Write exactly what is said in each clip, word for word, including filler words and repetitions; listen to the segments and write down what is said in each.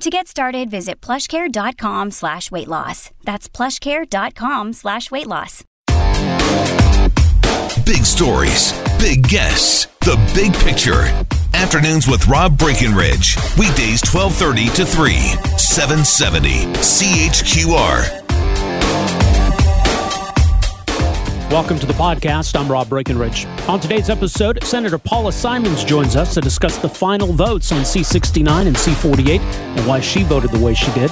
To get started, visit plushcare.com slash weight loss. That's plushcare.com slash weight loss. Big stories, big guests, the big picture. Afternoons with Rob Breckenridge. Weekdays twelve thirty to three, seven seventy C H Q R. Welcome to the podcast. I'm Rob Breckenridge. On today's episode, Senator Paula Simons joins us to discuss the final votes on C sixty-nine and C forty-eight and why she voted the way she did.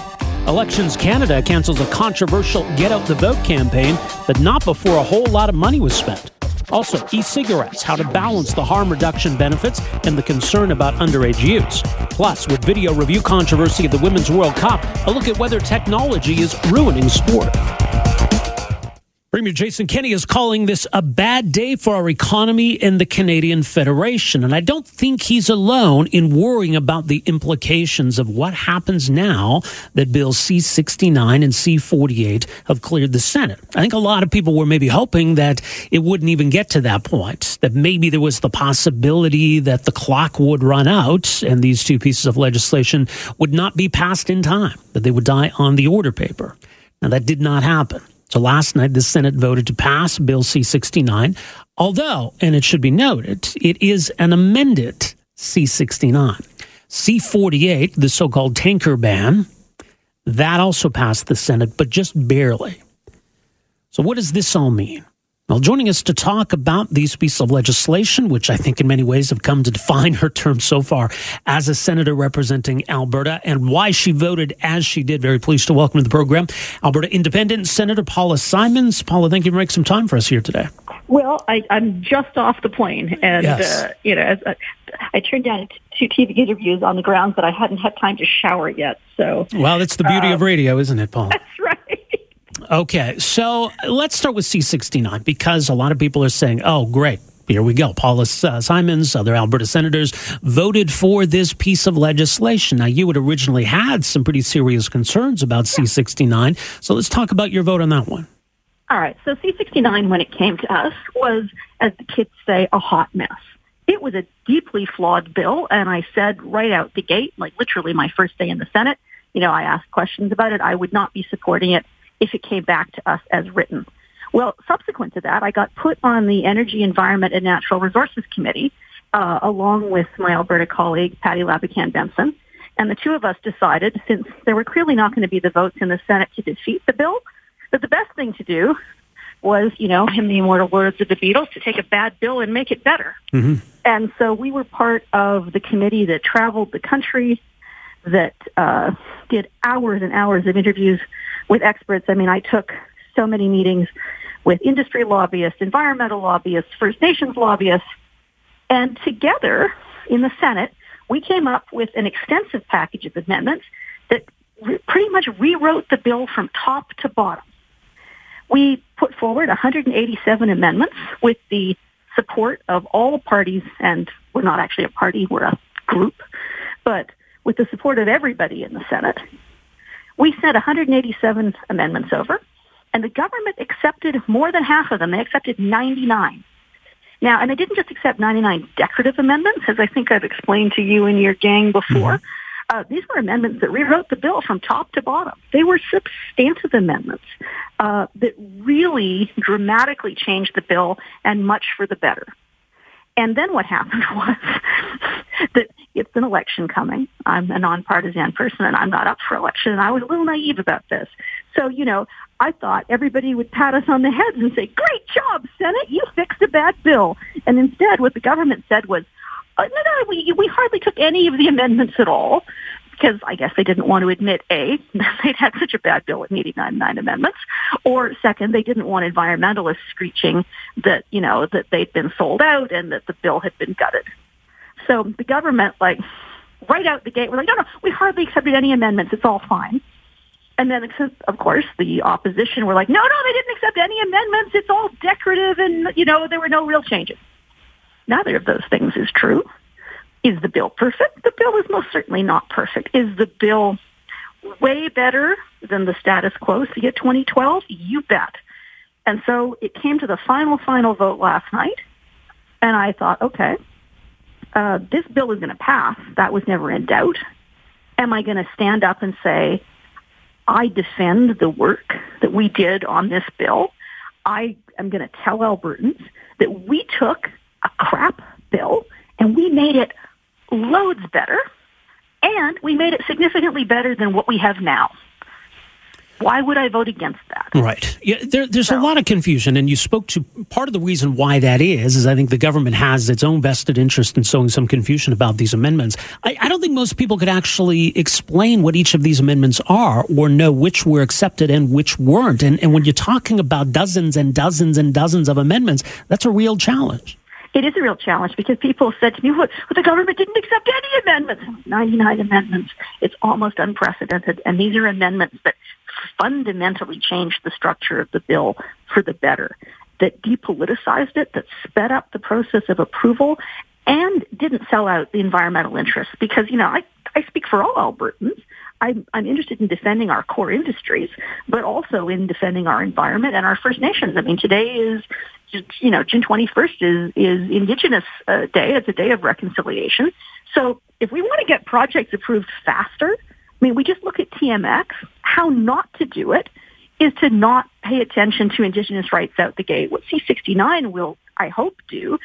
Elections Canada cancels a controversial Get Out the Vote campaign, but not before a whole lot of money was spent. Also, e-cigarettes, how to balance the harm reduction benefits and the concern about underage use. Plus, with video review controversy at the Women's World Cup, a look at whether technology is ruining sport. Premier Jason Kenney is calling this a bad day for our economy and the Canadian Federation. And I don't think he's alone in worrying about the implications of what happens now that bills C sixty-nine and C forty-eight have cleared the Senate. I think a lot of people were maybe hoping that it wouldn't even get to that point, that maybe there was the possibility that the clock would run out and these two pieces of legislation would not be passed in time, that they would die on the order paper. Now, that did not happen. So last night, the Senate voted to pass Bill C sixty-nine, although, and it should be noted, it is an amended C sixty-nine. C forty-eight, the so-called tanker ban, that also passed the Senate, but just barely. So what does this all mean? Well, joining us to talk about these pieces of legislation, which I think in many ways have come to define her term so far as a senator representing Alberta and why she voted as she did. Very pleased to welcome to the program Alberta Independent Senator Paula Simons. Paula, thank you for making some time for us here today. Well, I, I'm just off the plane, and yes. uh, you know, as I, I turned down two T V interviews on the grounds that I hadn't had time to shower yet. So, well, that's the beauty um, of radio, isn't it, Paula? That's right. Okay, so let's start with C sixty-nine, because a lot of people are saying, oh, great, here we go. Paula uh, Simons, other Alberta senators, voted for this piece of legislation. Now, you had originally had some pretty serious concerns about C sixty-nine, so let's talk about your vote on that one. All right, so C sixty-nine, when it came to us, was, as the kids say, a hot mess. It was a deeply flawed bill, and I said right out the gate, like literally my first day in the Senate, you know, I asked questions about it. I would not be supporting it if it came back to us as written. Well, subsequent to that, I got put on the Energy, Environment, and Natural Resources Committee, uh, along with my Alberta colleague, Patty Labakan-Benson. And the two of us decided, since there were clearly not going to be the votes in the Senate to defeat the bill, that the best thing to do was, you know, in the immortal words of the Beatles, to take a bad bill and make it better. Mm-hmm. And so we were part of the committee that traveled the country, that uh, did hours and hours of interviews with experts. I mean, I took so many meetings with industry lobbyists, environmental lobbyists, First Nations lobbyists, and together in the Senate, we came up with an extensive package of amendments that re- pretty much rewrote the bill from top to bottom. We put forward one hundred eighty-seven amendments with the support of all parties, and we're not actually a party, we're a group, but with the support of everybody in the Senate. We sent one hundred eighty-seven amendments over, and the government accepted more than half of them. They accepted ninety-nine. Now, and they didn't just accept ninety-nine decorative amendments, as I think I've explained to you and your gang before. Mm-hmm. Uh, these were amendments that rewrote the bill from top to bottom. They were substantive amendments uh, that really dramatically changed the bill, and much for the better. And then what happened was that it's an election coming. I'm a nonpartisan person, and I'm not up for election, and I was a little naive about this. So, you know, I thought everybody would pat us on the head and say, great job, Senate, you fixed a bad bill. And instead, what the government said was, oh, no, no, we, we hardly took any of the amendments at all, because I guess they didn't want to admit, A, they'd had such a bad bill with eighty-nine amendments, or second, they didn't want environmentalists screeching that, you know, that they'd been sold out and that the bill had been gutted. So the government, like, right out the gate, was like, no, no, we hardly accepted any amendments. It's all fine. And then, of course, the opposition were like, no, no, they didn't accept any amendments. It's all decorative and, you know, there were no real changes. Neither of those things is true. Is the bill perfect? The bill is most certainly not perfect. Is the bill way better than the status quo C E A twenty twelve? You bet. And so it came to the final, final vote last night, and I thought, okay, uh, this bill is going to pass. That was never in doubt. Am I going to stand up and say, I defend the work that we did on this bill? I am going to tell Albertans that we took a crap bill and we made it loads better, and we made it significantly better than what we have now. Why would I vote against that? Right. Yeah, there, there's so. a lot of confusion, and you spoke to part of the reason why that is, is I think the government has its own vested interest in sowing some confusion about these amendments. I, I don't think most people could actually explain what each of these amendments are or know which were accepted and which weren't. And, and when you're talking about dozens and dozens and dozens of amendments, that's a real challenge. It is a real challenge because people said to me, well, the government didn't accept any amendments. ninety-nine amendments. It's almost unprecedented. And these are amendments that fundamentally changed the structure of the bill for the better, that depoliticized it, that sped up the process of approval, and didn't sell out the environmental interests. Because, you know, I, I speak for all Albertans. I'm, I'm interested in defending our core industries, but also in defending our environment and our First Nations. I mean, today is... You know, June twenty-first is, is Indigenous uh, Day. It's a day of reconciliation. So if we want to get projects approved faster, I mean, we just look at T M X. How not to do it is to not pay attention to Indigenous rights out the gate. What C sixty-nine will, I hope, do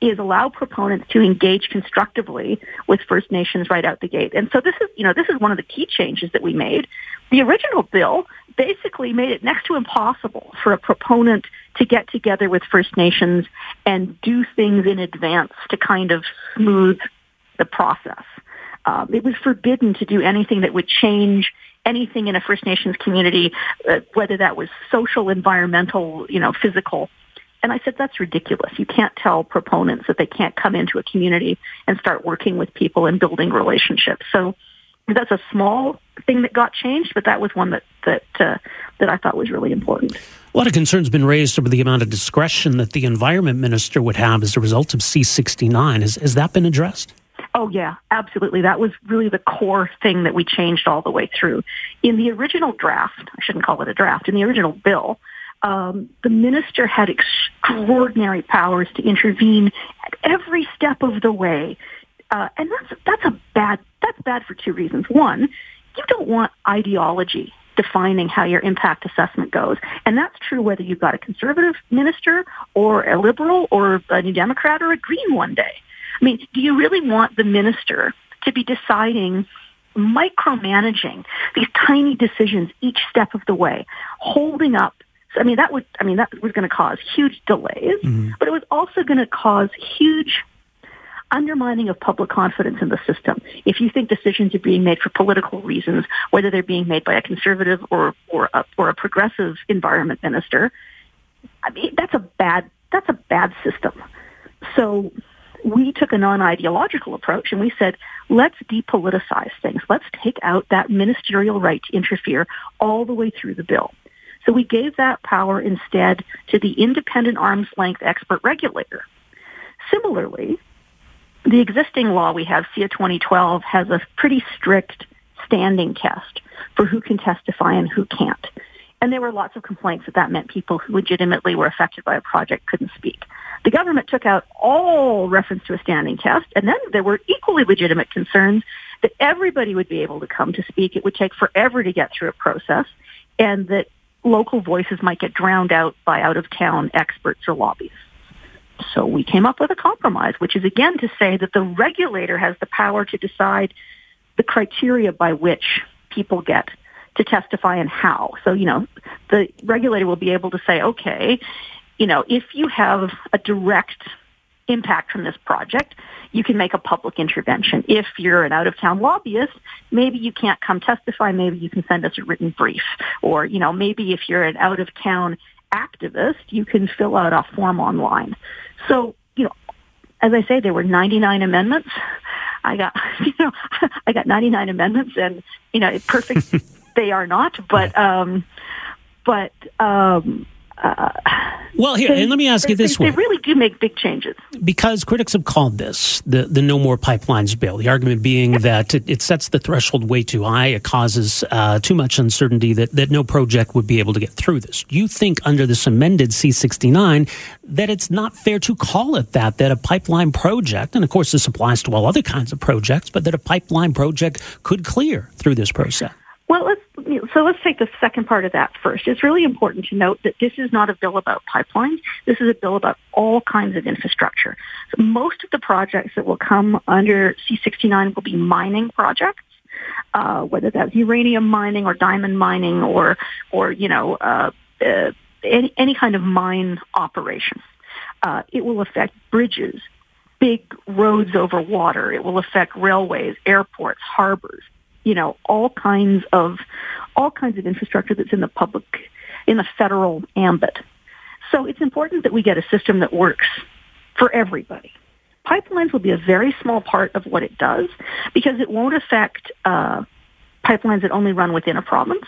is allow proponents to engage constructively with First Nations right out the gate. And so this is, you know, this is one of the key changes that we made. The original bill basically made it next to impossible for a proponent to get together with First Nations and do things in advance to kind of smooth the process. Um, it was forbidden to do anything that would change anything in a First Nations community, uh, whether that was social, environmental, you know, physical. And I said, that's ridiculous. You can't tell proponents that they can't come into a community and start working with people and building relationships. So that's a small thing that got changed, but that was one that that uh, that I thought was really important. A lot of concerns been raised over the amount of discretion that the environment minister would have as a result of C sixty-nine. Has, has that been addressed? Oh, yeah, absolutely. That was really the core thing that we changed all the way through. In the original draft, I shouldn't call it a draft, in the original bill, um, the minister had extraordinary powers to intervene at every step of the way. Uh, and that's that's a bad that's bad for two reasons. One, you don't want ideology defining how your impact assessment goes, and that's true whether you've got a conservative minister or a liberal or a New Democrat or a Green one day. I mean, do you really want the minister to be deciding, micromanaging these tiny decisions each step of the way, holding up? I mean, that was I mean that was going to cause huge delays, mm-hmm. but it was also going to cause huge undermining of public confidence in the system. If you think decisions are being made for political reasons, whether they're being made by a conservative or or a, or a progressive environment minister, I mean that's a bad that's a bad system. So we took a non-ideological approach, and we said, let's depoliticize things. Let's take out that ministerial right to interfere all the way through the bill. So we gave that power instead to the independent arm's-length expert regulator. Similarly, the existing law we have, C E A twenty twelve, has a pretty strict standing test for who can testify and who can't. And there were lots of complaints that that meant people who legitimately were affected by a project couldn't speak. The government took out all reference to a standing test, and then there were equally legitimate concerns that everybody would be able to come to speak. It would take forever to get through a process, and that local voices might get drowned out by out-of-town experts or lobbyists. So we came up with a compromise, which is again to say that the regulator has the power to decide the criteria by which people get to testify and how. So, you know, the regulator will be able to say, okay, you know, if you have a direct impact from this project, you can make a public intervention. If you're an out-of-town lobbyist, maybe you can't come testify. Maybe you can send us a written brief. Or, you know, maybe if you're an out-of-town activist, you can fill out a form online. So, you know, as I say, there were ninety-nine amendments. I got, you know, I got ninety-nine amendments, and, you know, perfect they are not, but um, but um, uh, well, here they, and let me ask they, you this they, way: they really do make big changes, because critics have called this the the no more pipelines bill. The argument being that it, it sets the threshold way too high, it causes uh, too much uncertainty that that no project would be able to get through this. Do you think under this amended C sixty-nine that it's not fair to call it that, that a pipeline project, and of course this applies to all other kinds of projects, but that a pipeline project could clear through this process? Well, let's, so let's take the second part of that first. It's really important to note that this is not a bill about pipelines. This is a bill about all kinds of infrastructure. So most of the projects that will come under C sixty-nine will be mining projects, uh, whether that's uranium mining or diamond mining or, or you know, uh, uh, any, any kind of mine operation. Uh, it will affect bridges, big roads over water. It will affect railways, airports, harbors. You know, all kinds of all kinds of infrastructure that's in the public, in the federal ambit. So it's important that we get a system that works for everybody. Pipelines will be a very small part of what it does, because it won't affect uh, pipelines that only run within a province.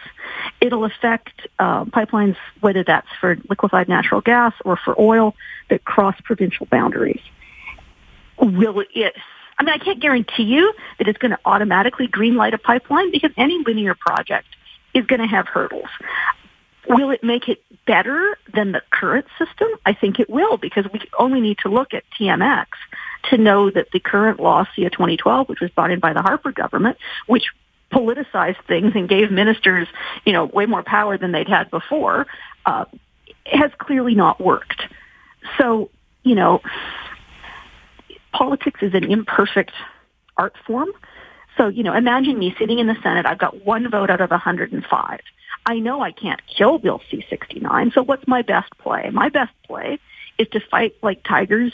It'll affect uh, pipelines, whether that's for liquefied natural gas or for oil, that cross provincial boundaries. Will it? I mean, I can't guarantee you that it's going to automatically greenlight a pipeline, because any linear project is going to have hurdles. Will it make it better than the current system? I think it will, because we only need to look at T M X to know that the current law, C E A twenty twelve, which was brought in by the Harper government, which politicized things and gave ministers, you know, way more power than they'd had before, uh, has clearly not worked. So, you know... Politics is an imperfect art form. So, you know, imagine me sitting in the Senate. I've got one vote out of one hundred five. I know I can't kill Bill C sixty-nine, so what's my best play? My best play is to fight like tigers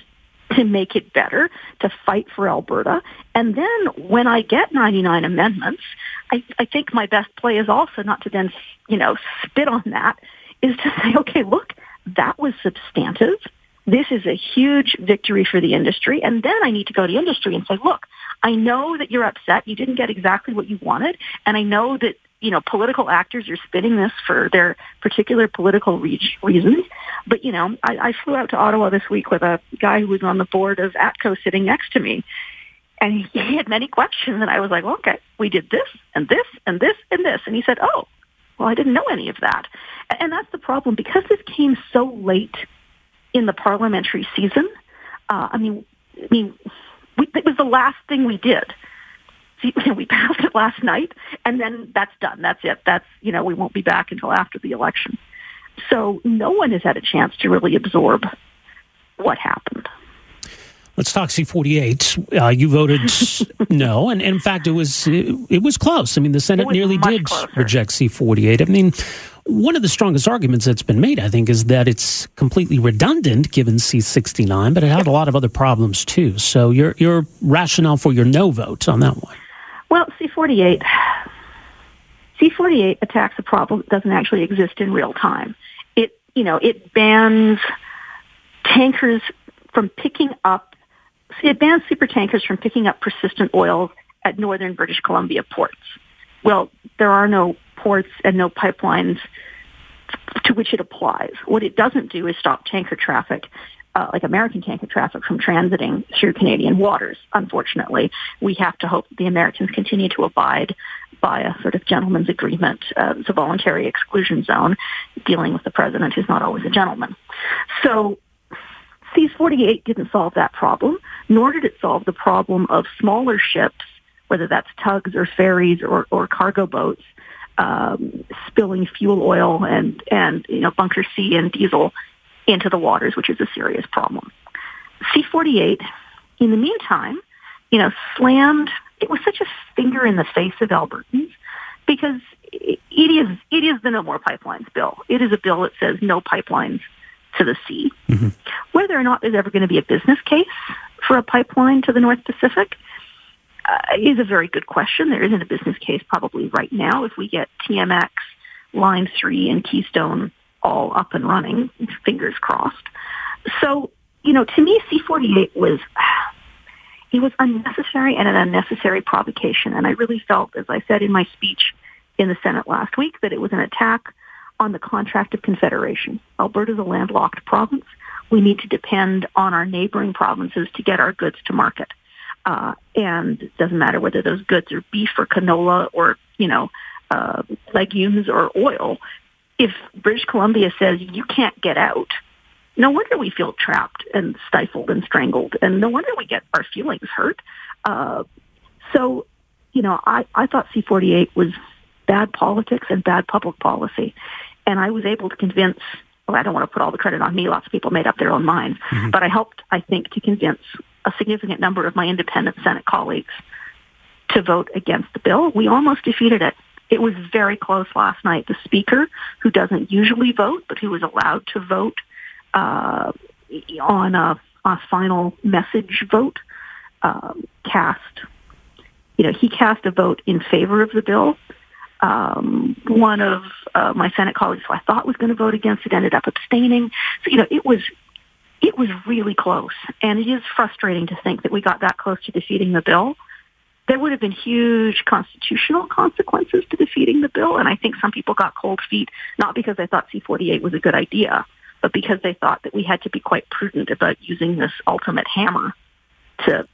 to make it better, to fight for Alberta. And then when I get ninety-nine amendments, I, I think my best play is also not to then, you know, spit on that, is to say, okay, look, that was substantive. This is a huge victory for the industry. And then I need to go to industry and say, look, I know that you're upset. You didn't get exactly what you wanted. And I know that, you know, political actors are spinning this for their particular political re- reasons. But, you know, I, I flew out to Ottawa this week with a guy who was on the board of ATCO sitting next to me. And he had many questions. And I was like, well, okay, we did this and this and this and this. And he said, oh, well, I didn't know any of that. And that's the problem, because this came so late in the parliamentary season. Uh, I mean, I mean, we, it was the last thing we did. See, we passed it last night, and then that's done. That's it. That's, you know, we won't be back until after the election. So no one has had a chance to really absorb what happened. Let's talk C forty-eight. Uh, you voted no, and, and in fact, it was it, it was close. I mean, the Senate nearly did closer. Reject C forty-eight. I mean, one of the strongest arguments that's been made, I think, is that it's completely redundant given C sixty-nine, but it had a lot of other problems too. So your your rationale for your no vote on that one? Well, C forty-eight, C forty-eight attacks a problem that doesn't actually exist in real time. It, you know, it bans tankers from picking up, it bans super tankers from picking up persistent oils at northern British Columbia ports. Well, there are no ports and no pipelines to which it applies. What it doesn't do is stop tanker traffic, uh, like American tanker traffic, from transiting through Canadian waters. Unfortunately, we have to hope that the Americans continue to abide by a sort of gentleman's agreement. Uh, it's a voluntary exclusion zone dealing with the president, who's not always a gentleman. So C forty-eight didn't solve that problem, nor did it solve the problem of smaller ships, whether that's tugs or ferries or, or cargo boats, Um, spilling fuel oil and, and, you know, bunker C and diesel into the waters, which is a serious problem. C forty-eight, in the meantime, you know, slammed, it was such a finger in the face of Albertans, because it is, it is the no more pipelines bill. It is a bill that says no pipelines to the sea. Mm-hmm. Whether or not there's ever going to be a business case for a pipeline to the North Pacific Uh, is a very good question. There isn't a business case probably right now. If we get T M X, Line three, and Keystone all up and running, fingers crossed. So, you know, to me, C forty-eight was, it was unnecessary and an unnecessary provocation. And I really felt, as I said in my speech, in the Senate last week that it was an attack on the contract of confederation. Alberta's a landlocked province. We need to depend on our neighboring provinces to get our goods to market. Uh, and it doesn't matter whether those goods are beef or canola or, you know, uh, legumes or oil. If British Columbia says you can't get out, no wonder we feel trapped and stifled and strangled, and no wonder we get our feelings hurt. Uh, so, you know, I, I thought C forty-eight was bad politics and bad public policy. And I was able to convince, well, I don't want to put all the credit on me. Lots of people made up their own minds. Mm-hmm. But I helped, I think, to convince a significant number of my independent Senate colleagues to vote against the bill. We almost defeated it. It was very close last night. The Speaker, who doesn't usually vote, but who was allowed to vote uh, on a, a final message vote, uh, cast, you know, he cast a vote in favor of the bill. Um, one of uh, my Senate colleagues who I thought was going to vote against it ended up abstaining. So, you know, it was it was really close. And it is frustrating to think that we got that close to defeating the bill. There would have been huge constitutional consequences to defeating the bill. And I think some people got cold feet, not because they thought C forty-eight was a good idea, but because they thought that we had to be quite prudent about using this ultimate hammer to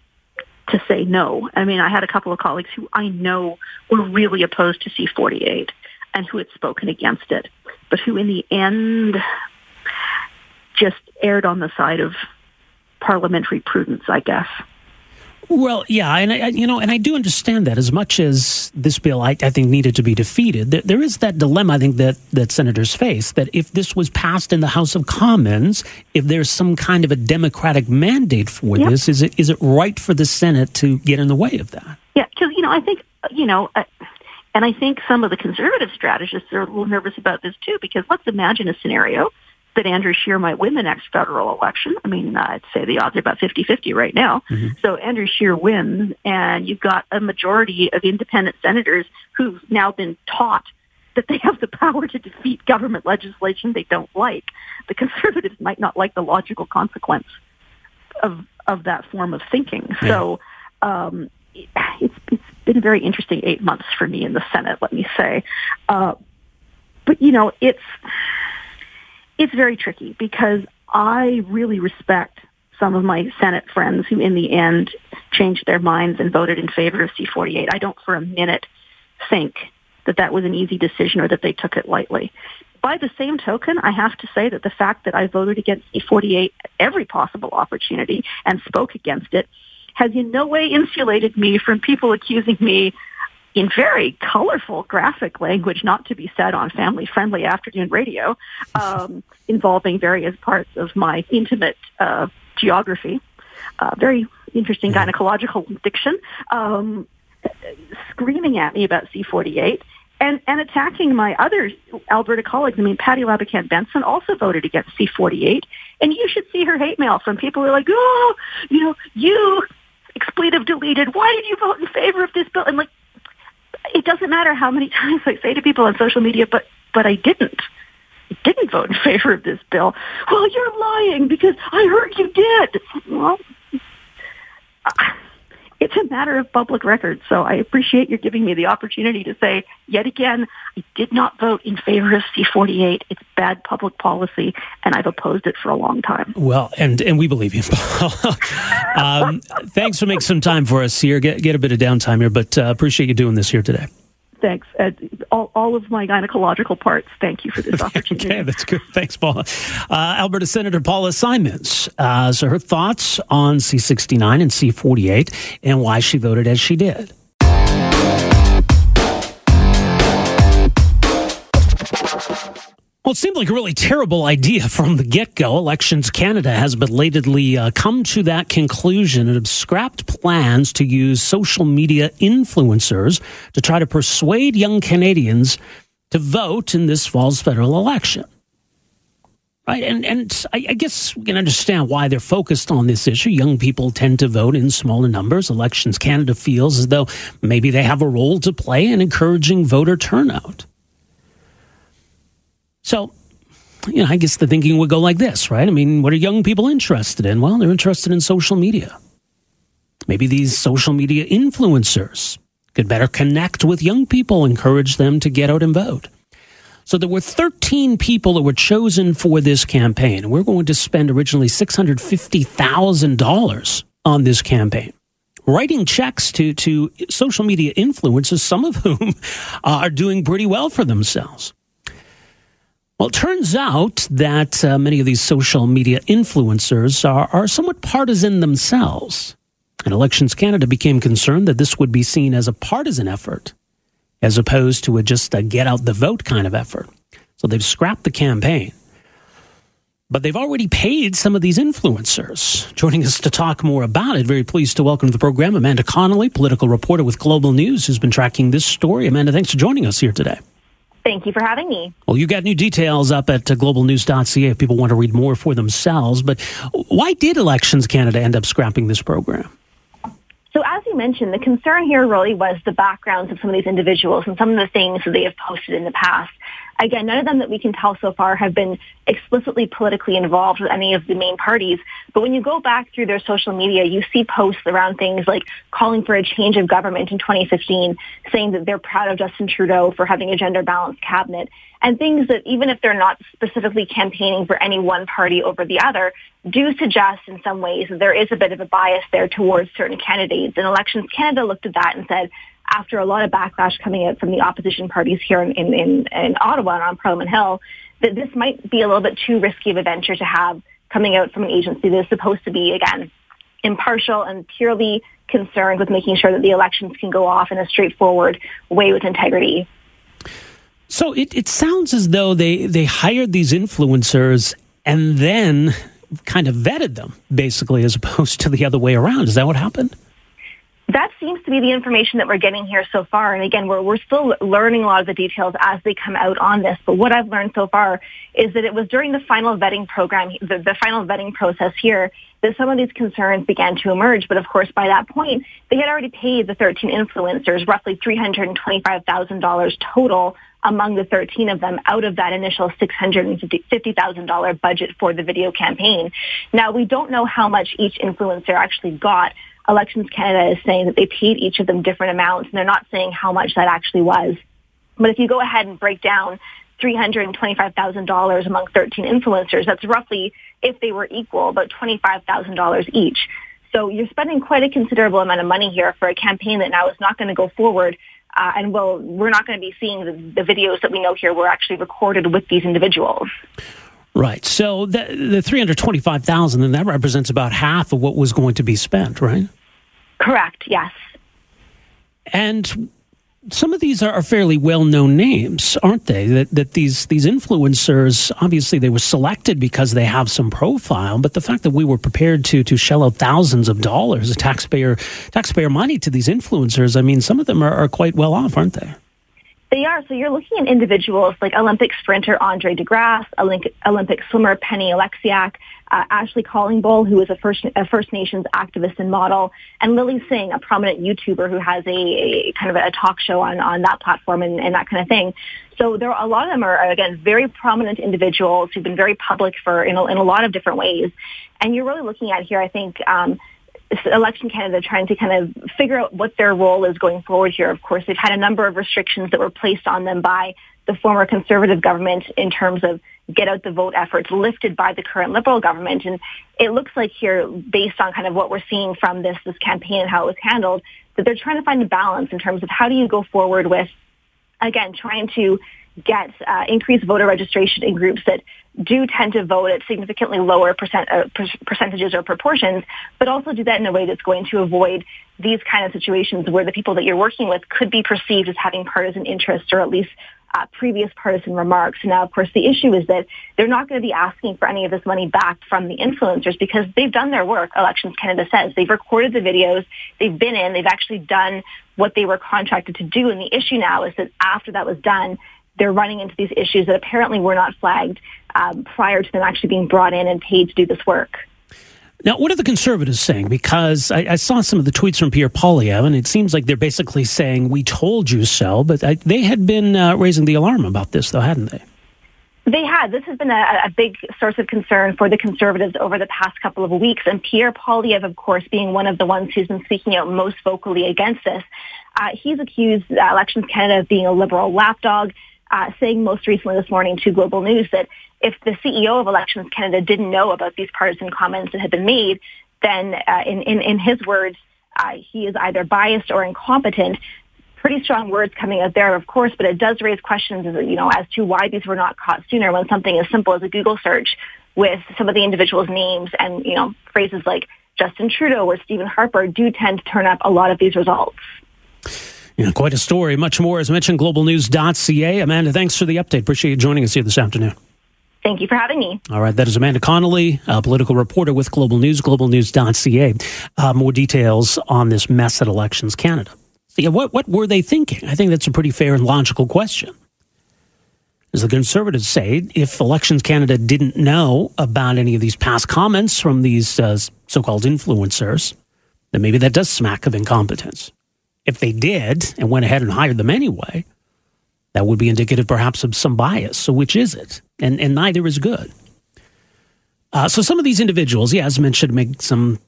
to say no. I mean, I had a couple of colleagues who I know were really opposed to C forty-eight and who had spoken against it, but who in the end just erred on the side of parliamentary prudence, I guess. Well, yeah, and I, you know, and I do understand that. As much as this bill, I, I think, needed to be defeated, there, there is that dilemma, I think, that, that senators face, that if this was passed in the House of Commons, if there's some kind of a democratic mandate for yep. this, is it is it right for the Senate to get in the way of that? Yeah, because, you know, I think, you know, uh, and I think some of the conservative strategists are a little nervous about this, too, because let's imagine a scenario that Andrew Scheer might win the next federal election. I mean, I'd say the odds are about fifty-fifty right now. Mm-hmm. So Andrew Scheer wins, and you've got a majority of independent senators who've now been taught that they have the power to defeat government legislation they don't like. The conservatives might not like the logical consequence of of that form of thinking. Yeah. So um, it, it's, it's been a very interesting eight months for me in the Senate, let me say. Uh, but, you know, it's... It's very tricky because I really respect some of my Senate friends who in the end changed their minds and voted in favor of C forty-eight. I don't for a minute think that that was an easy decision or that they took it lightly. By the same token, I have to say that the fact that I voted against C forty-eight at every possible opportunity and spoke against it has in no way insulated me from people accusing me in very colorful graphic language, not to be said on family-friendly afternoon radio, um, involving various parts of my intimate uh, geography, uh, very interesting gynecological diction, um, screaming at me about C forty-eight and, and attacking my other Alberta colleagues. I mean, Patty Labicant-Benson also voted against C forty-eight, and you should see her hate mail from people who are like, oh, you know, you, expletive deleted, why did you vote in favor of this bill? And like, it doesn't matter how many times I say to people on social media, but but I didn't. I didn't vote in favor of this bill. Well, you're lying because I heard you did. Well, it's a matter of public record, so I appreciate you giving me the opportunity to say, yet again, I did not vote in favor of C forty-eight. It's bad public policy, and I've opposed it for a long time. Well, and, and we believe you, Paula. um, thanks for making some time for us here. Get, get a bit of downtime here, but uh, appreciate you doing this here today. Thanks. Uh, all, all of my gynecological parts, thank you for this opportunity. Okay, that's good. Thanks, Paula. Uh, Alberta Senator Paula Simons. Uh, so her thoughts on C sixty-nine and C forty-eight and why she voted as she did. Well, it seemed like a really terrible idea from the get-go. Elections Canada has belatedly uh, come to that conclusion and have scrapped plans to use social media influencers to try to persuade young Canadians to vote in this fall's federal election. Right, and and I, I guess we can understand why they're focused on this issue. Young people tend to vote in smaller numbers. Elections Canada feels as though maybe they have a role to play in encouraging voter turnout. So, you know, I guess the thinking would go like this, right? I mean, what are young people interested in? Well, they're interested in social media. Maybe these social media influencers could better connect with young people, encourage them to get out and vote. So there were thirteen people that were chosen for this campaign. And we're going to spend originally six hundred fifty thousand dollars on this campaign, writing checks to, to social media influencers, some of whom are doing pretty well for themselves. Well, it turns out that uh, many of these social media influencers are, are somewhat partisan themselves. And Elections Canada became concerned that this would be seen as a partisan effort, as opposed to a just a get-out-the-vote kind of effort. So they've scrapped the campaign. But they've already paid some of these influencers. Joining us to talk more about it, very pleased to welcome to the program Amanda Connolly, political reporter with Global News, who's been tracking this story. Amanda, thanks for joining us here today. Thank you for having me. Well, you got new details up at global news dot c a if people want to read more for themselves. But why did Elections Canada end up scrapping this program? So as you mentioned, the concern here really was the backgrounds of some of these individuals and some of the things that they have posted in the past. Again, none of them that we can tell so far have been explicitly politically involved with any of the main parties. But when you go back through their social media, you see posts around things like calling for a change of government in twenty fifteen, saying that they're proud of Justin Trudeau for having a gender-balanced cabinet, and things that, even if they're not specifically campaigning for any one party over the other, do suggest in some ways that there is a bit of a bias there towards certain candidates. And Elections Canada looked at that and said, after a lot of backlash coming out from the opposition parties here in, in, in, in Ottawa and on Parliament Hill, that this might be a little bit too risky of a venture to have coming out from an agency that is supposed to be, again, impartial and purely concerned with making sure that the elections can go off in a straightforward way with integrity. So it, it sounds as though they, they hired these influencers and then kind of vetted them, basically, as opposed to the other way around. Is that what happened? That seems to be the information that we're getting here so far. And again, we're, we're still learning a lot of the details as they come out on this. But what I've learned so far is that it was during the final vetting program, the, the final vetting process here, that some of these concerns began to emerge. But of course, by that point, they had already paid the thirteen influencers roughly three hundred twenty-five thousand dollars total among the thirteen of them out of that initial six hundred fifty thousand dollars budget for the video campaign. Now, we don't know how much each influencer actually got. Elections Canada is saying that they paid each of them different amounts, and they're not saying how much that actually was. But if you go ahead and break down three hundred twenty-five thousand dollars among thirteen influencers, that's roughly, if they were equal, about twenty-five thousand dollars each. So you're spending quite a considerable amount of money here for a campaign that now is not going to go forward, uh, and well, we're not going to be seeing the, the videos that we know here were actually recorded with these individuals. Right. So the, the three hundred twenty-five thousand dollars, then that represents about half of what was going to be spent, right? Correct, yes. And some of these are fairly well-known names, aren't they? That that these, these influencers, obviously they were selected because they have some profile, but the fact that we were prepared to to shell out thousands of dollars of taxpayer taxpayer money to these influencers, I mean, some of them are, are quite well-off, aren't they? They are. So you're looking at individuals like Olympic sprinter Andre DeGrasse, Olympic, Olympic swimmer Penny Oleksiak, uh, Ashley Callingbull, who is a First, a First Nations activist and model, and Lily Singh, a prominent YouTuber who has a, a kind of a talk show on, on that platform and, and that kind of thing. So there are, a lot of them are, again, very prominent individuals who've been very public for in a, in a lot of different ways. And you're really looking at here, I think, um, Elections Canada trying to kind of figure out what their role is going forward here. Of course, they've had a number of restrictions that were placed on them by the former Conservative government in terms of get-out-the-vote efforts lifted by the current Liberal government. And it looks like here, based on kind of what we're seeing from this, this campaign and how it was handled, that they're trying to find a balance in terms of how do you go forward with, again, trying to get uh, increased voter registration in groups that do tend to vote at significantly lower percent, uh, per- percentages or proportions, but also do that in a way that's going to avoid these kind of situations where the people that you're working with could be perceived as having partisan interests or at least uh, previous partisan remarks. Now, of course, the issue is that they're not going to be asking for any of this money back from the influencers because they've done their work, Elections Canada says. They've recorded the videos, they've been in, they've actually done what they were contracted to do. And the issue now is that after that was done, they're running into these issues that apparently were not flagged um, prior to them actually being brought in and paid to do this work. Now, what are the Conservatives saying? Because I, I saw some of the tweets from Pierre Poilievre, and it seems like they're basically saying, we told you so, but I, they had been uh, raising the alarm about this, though, hadn't they? They had. This has been a, a big source of concern for the Conservatives over the past couple of weeks, and Pierre Poilievre, of course, being one of the ones who's been speaking out most vocally against this. Uh, he's accused uh, Elections Canada of being a Liberal lapdog, uh, saying most recently this morning to Global News that if the C E O of Elections Canada didn't know about these partisan comments that had been made, then uh, in, in, in his words, uh, he is either biased or incompetent. Pretty strong words coming out there, of course, but it does raise questions, you know, as to why these were not caught sooner when something as simple as a Google search with some of the individuals' names and, you know, phrases like Justin Trudeau or Stephen Harper do tend to turn up a lot of these results. Yeah, quite a story. Much more, as mentioned, global news dot c a. Amanda, thanks for the update. Appreciate you joining us here this afternoon. Thank you for having me. All right, that is Amanda Connolly, a political reporter with Global News, global news dot c a. Uh, more details on this mess at Elections Canada. Yeah, what, what were they thinking? I think that's a pretty fair and logical question. As the Conservatives say, if Elections Canada didn't know about any of these past comments from these uh, so-called influencers, then maybe that does smack of incompetence. If they did and went ahead and hired them anyway, that would be indicative perhaps of some bias. So which is it? And, and neither is good. Uh, so some of these individuals, yeah, as mentioned, make some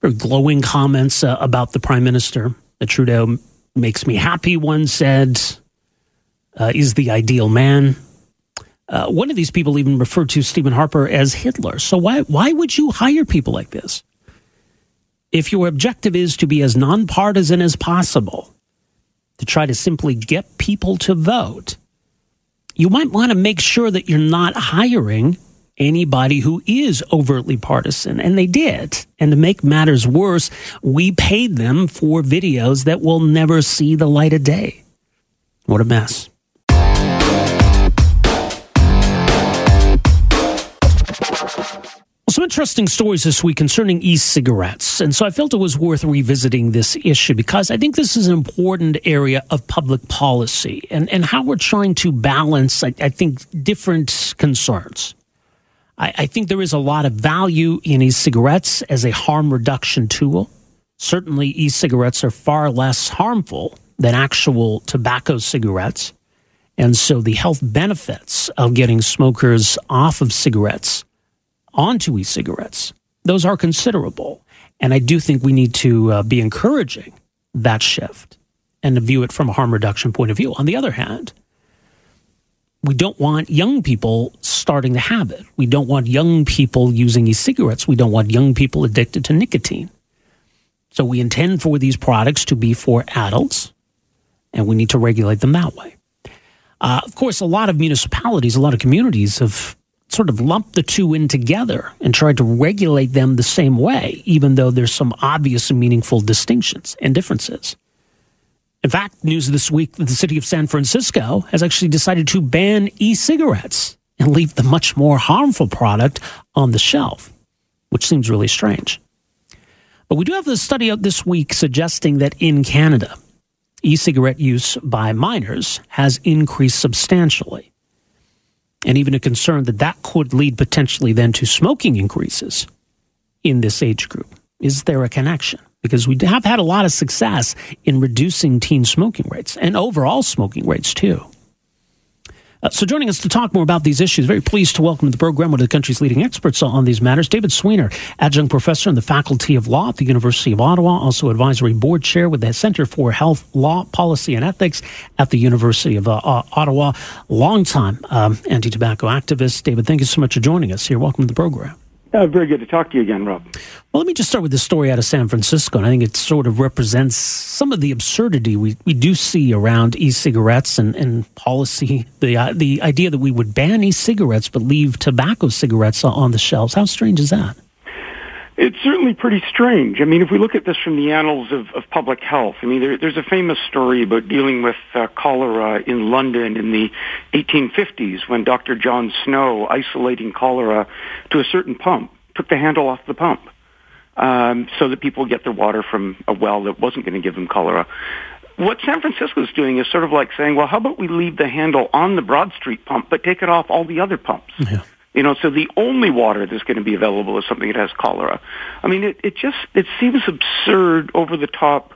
very glowing comments uh, about the Prime Minister. The Trudeau makes me happy, one said, uh, is the ideal man. Uh, one of these people even referred to Stephen Harper as Hitler. So why why would you hire people like this? If your objective is to be as nonpartisan as possible, to try to simply get people to vote, you might want to make sure that you're not hiring anybody who is overtly partisan. And they did. And to make matters worse, we paid them for videos that will never see the light of day. What a mess. Some interesting stories this week concerning e-cigarettes. And so I felt it was worth revisiting this issue because I think this is an important area of public policy and, and how we're trying to balance, I, I think, different concerns. I, I think there is a lot of value in e-cigarettes as a harm reduction tool. Certainly, e-cigarettes are far less harmful than actual tobacco cigarettes. And so the health benefits of getting smokers off of cigarettes onto e-cigarettes, those are considerable. And I do think we need to uh, be encouraging that shift and to view it from a harm reduction point of view. On the other hand, we don't want young people starting the habit. We don't want young people using e-cigarettes. We don't want young people addicted to nicotine. So we intend for these products to be for adults, and we need to regulate them that way. Uh, of course, a lot of municipalities, a lot of communities have sort of lump the two in together and try to regulate them the same way, even though there's some obvious and meaningful distinctions and differences. In fact, news this week that the city of San Francisco has actually decided to ban e-cigarettes and leave the much more harmful product on the shelf, which seems really strange. But we do have this study out this week suggesting that in Canada, e-cigarette use by minors has increased substantially. And even a concern that that could lead potentially then to smoking increases in this age group. Is there a connection? Because we have had a lot of success in reducing teen smoking rates and overall smoking rates too. Uh, so joining us to talk more about these issues, very pleased to welcome to the program one of the country's leading experts on these matters, David Sweanor, adjunct professor in the Faculty of Law at the University of Ottawa, also advisory board chair with the Centre for Health, Law, Policy and Ethics at the University of uh, uh, Ottawa, longtime um, anti-tobacco activist. David, thank you so much for joining us here. Welcome to the program. Uh, very good to talk to you again, Rob. Well, let me just start with this story out of San Francisco, and I think it sort of represents some of the absurdity we, we do see around e-cigarettes and, and policy, the uh, the idea that we would ban e-cigarettes but leave tobacco cigarettes on the shelves. How strange is that? It's certainly pretty strange. I mean, if we look at this from the annals of, of public health, I mean, there, there's a famous story about dealing with uh, cholera in London in the eighteen fifties when Doctor John Snow, isolating cholera to a certain pump, took the handle off the pump um, so that people get their water from a well that wasn't going to give them cholera. What San Francisco is doing is sort of like saying, well, how about we leave the handle on the Broad Street pump but take it off all the other pumps? Yeah. You know, so the only water that's going to be available is something that has cholera. I mean, it, it just, it seems absurd, over the top.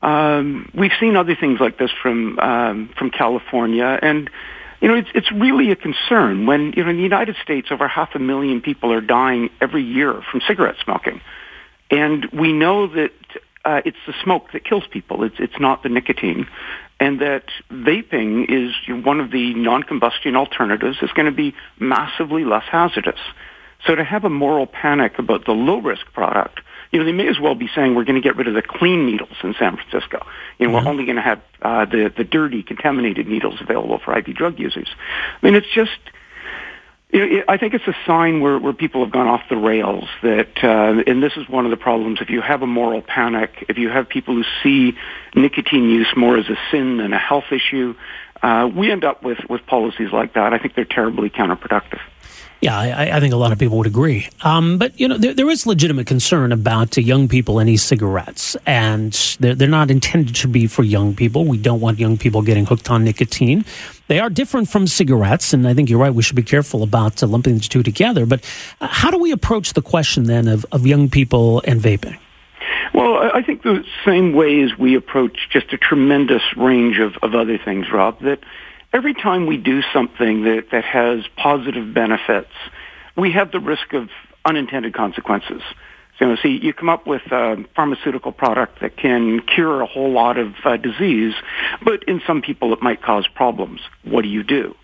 Um, we've seen other things like this from um, from California, and you know, it's it's really a concern when, you know, in the United States, over half a million people are dying every year from cigarette smoking. And we know that uh, it's the smoke that kills people. It's it's not the nicotine. And that vaping is one of the non-combustion alternatives that's going to be massively less hazardous. So to have a moral panic about the low-risk product, you know, they may as well be saying we're going to get rid of the clean needles in San Francisco. You know, mm-hmm. we're only going to have uh, the, the dirty, contaminated needles available for I V drug users. I mean, it's just... You know, I think it's a sign where, where people have gone off the rails that, uh, and this is one of the problems, if you have a moral panic, if you have people who see nicotine use more as a sin than a health issue, uh, we end up with, with policies like that. I think they're terribly counterproductive. Yeah, I, I think a lot of people would agree. Um, but, you know, there, there is legitimate concern about uh, young people and e-cigarettes, and they're, they're not intended to be for young people. We don't want young people getting hooked on nicotine. They are different from cigarettes, and I think you're right, we should be careful about uh, lumping the two together. But uh, how do we approach the question, then, of, of young people and vaping? Well, I think the same way as we approach just a tremendous range of, of other things, Rob, that every time we do something that, that has positive benefits, we have the risk of unintended consequences. So, you know, see, you come up with a pharmaceutical product that can cure a whole lot of uh, disease, but in some people it might cause problems. What do you do?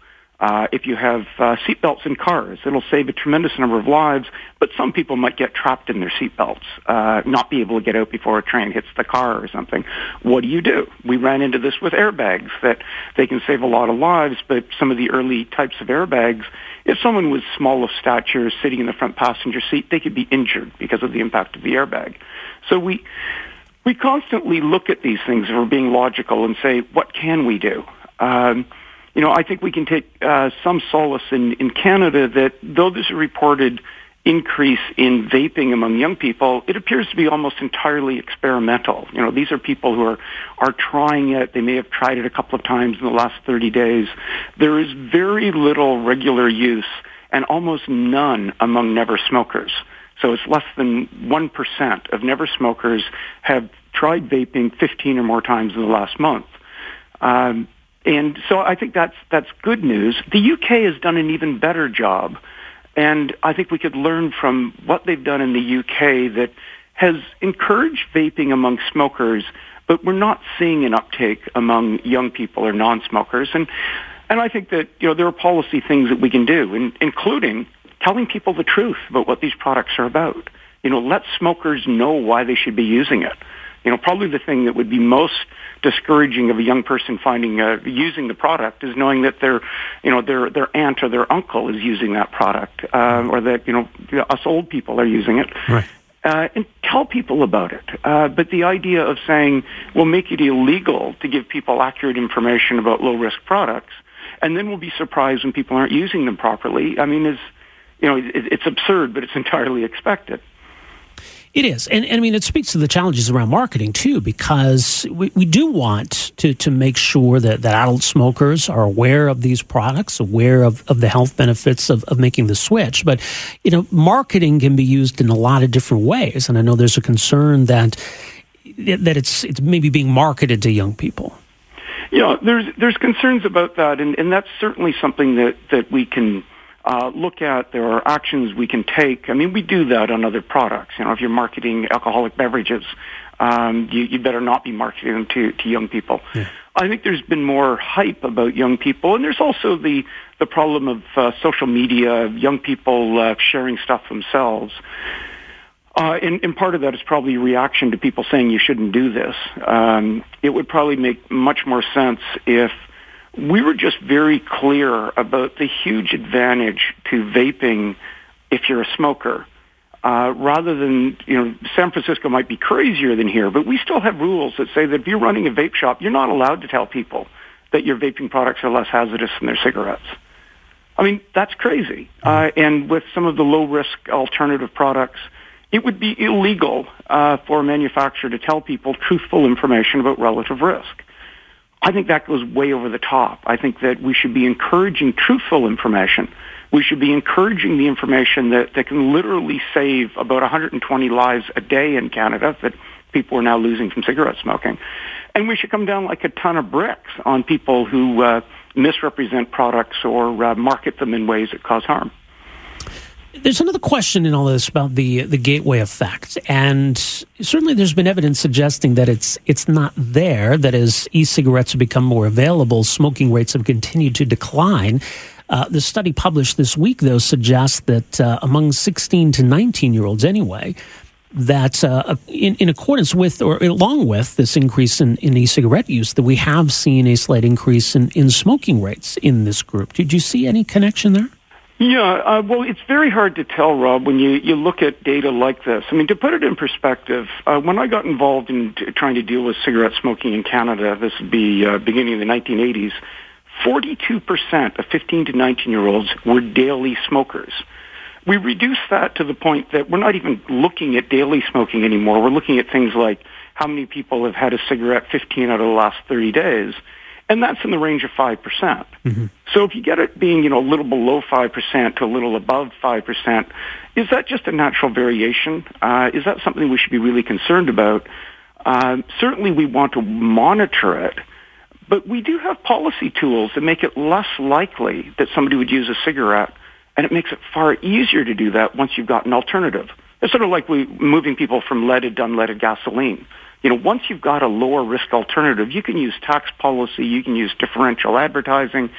Uh, if you have uh, seatbelts in cars, it'll save a tremendous number of lives, but some people might get trapped in their seatbelts, uh, not be able to get out before a train hits the car or something. What do you do? We ran into this with airbags, that they can save a lot of lives, but some of the early types of airbags, if someone was small of stature sitting in the front passenger seat, they could be injured because of the impact of the airbag. So we... we constantly look at these things if we're being logical and say, what can we do? Um... You know, I think we can take uh, some solace in, in Canada that though there's a reported increase in vaping among young people, it appears to be almost entirely experimental. You know, these are people who are, are trying it. They may have tried it a couple of times in the last thirty days. There is very little regular use and almost none among never smokers. So it's less than one percent of never smokers have tried vaping fifteen or more times in the last month. Um, And so I think that's that's good news. The U K has done an even better job, and I think we could learn from what they've done in the U K that has encouraged vaping among smokers, but we're not seeing an uptake among young people or non-smokers. And and I think that, you know, there are policy things that we can do, in, including telling people the truth about what these products are about. You know, let smokers know why they should be using it. You know, probably the thing that would be most discouraging of a young person finding uh, using the product is knowing that their, you know, their their aunt or their uncle is using that product, uh, or that, you know, us old people are using it. Right. Uh, and tell people about it. Uh, but the idea of saying we'll make it illegal to give people accurate information about low-risk products, and then we'll be surprised when people aren't using them properly. I mean, is you know, it, it's absurd, but it's entirely expected. It is. And, and I mean, it speaks to the challenges around marketing, too, because we, we do want to, to make sure that, that adult smokers are aware of these products, aware of, of the health benefits of, of making the switch. But, you know, marketing can be used in a lot of different ways. And I know there's a concern that that it's it's maybe being marketed to young people. Yeah, there's there's concerns about that. And, and that's certainly something that, that we can Uh, look at. There are actions we can take. I mean, we do that on other products. You know, if you're marketing alcoholic beverages, um, you, you better not be marketing them to, to young people. Yeah. I think there's been more hype about young people, and there's also the, the problem of uh, social media, young people uh, sharing stuff themselves. Uh, and, and part of that is probably a reaction to people saying you shouldn't do this. Um, it would probably make much more sense if we were just very clear about the huge advantage to vaping if you're a smoker. Uh, rather than, you know, San Francisco might be crazier than here, but we still have rules that say that if you're running a vape shop, you're not allowed to tell people that your vaping products are less hazardous than their cigarettes. I mean, that's crazy. Uh, and with some of the low-risk alternative products, it would be illegal uh, for a manufacturer to tell people truthful information about relative risk. I think that goes way over the top. I think that we should be encouraging truthful information. We should be encouraging the information that, that can literally save about one hundred twenty lives a day in Canada that people are now losing from cigarette smoking. And we should come down like a ton of bricks on people who uh, misrepresent products or uh, market them in ways that cause harm. There's another question in all this about the the gateway effect, and certainly there's been evidence suggesting that it's it's not there, that as e-cigarettes have become more available, smoking rates have continued to decline. Uh, the study published this week, though, suggests that uh, among sixteen to nineteen-year-olds anyway, that uh, in, in accordance with or along with this increase in, in e-cigarette use, that we have seen a slight increase in, in smoking rates in this group. Did you see any connection there? Yeah, uh, well, it's very hard to tell, Rob, when you, you look at data like this. I mean, to put it in perspective, uh, when I got involved in t- trying to deal with cigarette smoking in Canada, this would be uh, beginning of the nineteen eighties, forty-two percent of fifteen to nineteen-year-olds were daily smokers. We reduced that to the point that we're not even looking at daily smoking anymore. We're looking at things like how many people have had a cigarette fifteen out of the last thirty days. And that's in the range of five percent. Mm-hmm. So if you get it being, you know, a little below five percent to a little above five percent, is that just a natural variation? Uh, is that something we should be really concerned about? Uh, certainly we want to monitor it, but we do have policy tools that make it less likely that somebody would use a cigarette, and it makes it far easier to do that once you've got an alternative. It's sort of like we moving people from leaded to unleaded gasoline. You know, once you've got a lower risk alternative, you can use tax policy, you can use differential advertising,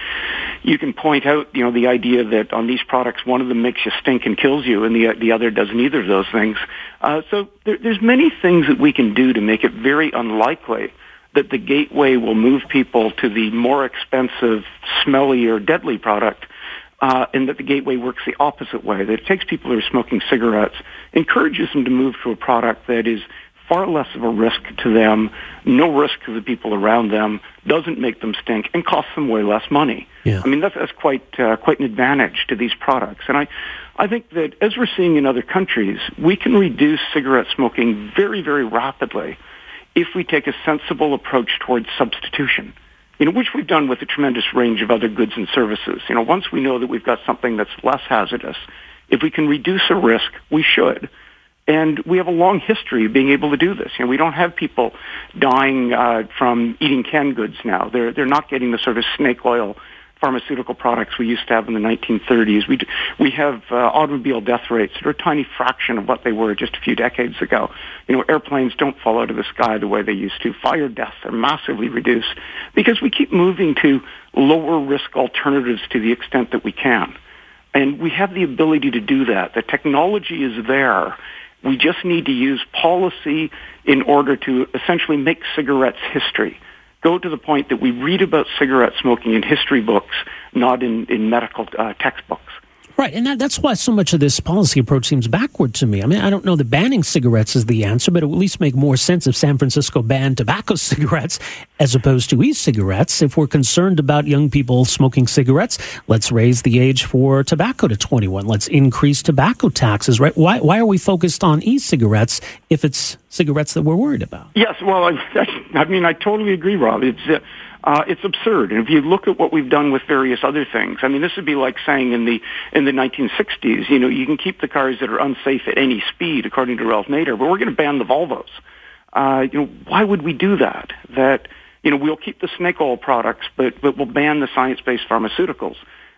you can point out, you know, the idea that on these products, one of them makes you stink and kills you, and the the other doesn't either of those things. Uh, so there, there's many things that we can do to make it very unlikely that the gateway will move people to the more expensive, smelly, or deadly product, uh, and that the gateway works the opposite way, that it takes people who are smoking cigarettes, encourages them to move to a product that is far less of a risk to them, no risk to the people around them, doesn't make them stink, and costs them way less money. Yeah. I mean, that's, that's quite uh, quite an advantage to these products. And I, I think that as we're seeing in other countries, we can reduce cigarette smoking very, very rapidly if we take a sensible approach towards substitution, you know, which we've done with a tremendous range of other goods and services. You know, once we know that we've got something that's less hazardous, if we can reduce a risk, we should. And we have a long history of being able to do this. You know, we don't have people dying uh, from eating canned goods now. They're they're not getting the sort of snake oil pharmaceutical products we used to have in the nineteen thirties. We we have uh, automobile death rates that are a tiny fraction of what they were just a few decades ago. You know, airplanes don't fall out of the sky the way they used to. Fire deaths are massively reduced because we keep moving to lower risk alternatives to the extent that we can. And we have the ability to do that. The technology is there. We just need to use policy in order to essentially make cigarettes history. Go to the point that we read about cigarette smoking in history books, not in, in medical uh, textbooks. Right, and that, that's why so much of this policy approach seems backward to me. I mean, I don't know that banning cigarettes is the answer, but it would at least make more sense if San Francisco banned tobacco cigarettes as opposed to e-cigarettes. If we're concerned about young people smoking cigarettes, let's raise the age for tobacco to twenty-one. Let's increase tobacco taxes, right? Why, why are we focused on e-cigarettes if it's cigarettes that we're worried about? Yes, well, I, I mean, I totally agree, Rob. It's... Uh, Uh, it's absurd. And if you look at what we've done with various other things, I mean, this would be like saying in the in the nineteen sixties, you know, you can keep the cars that are unsafe at any speed, according to Ralph Nader, but we're going to ban the Volvos. Uh, you know, why would we do that? That, you know, we'll keep the snake oil products, but, but we'll ban the science-based pharmaceuticals.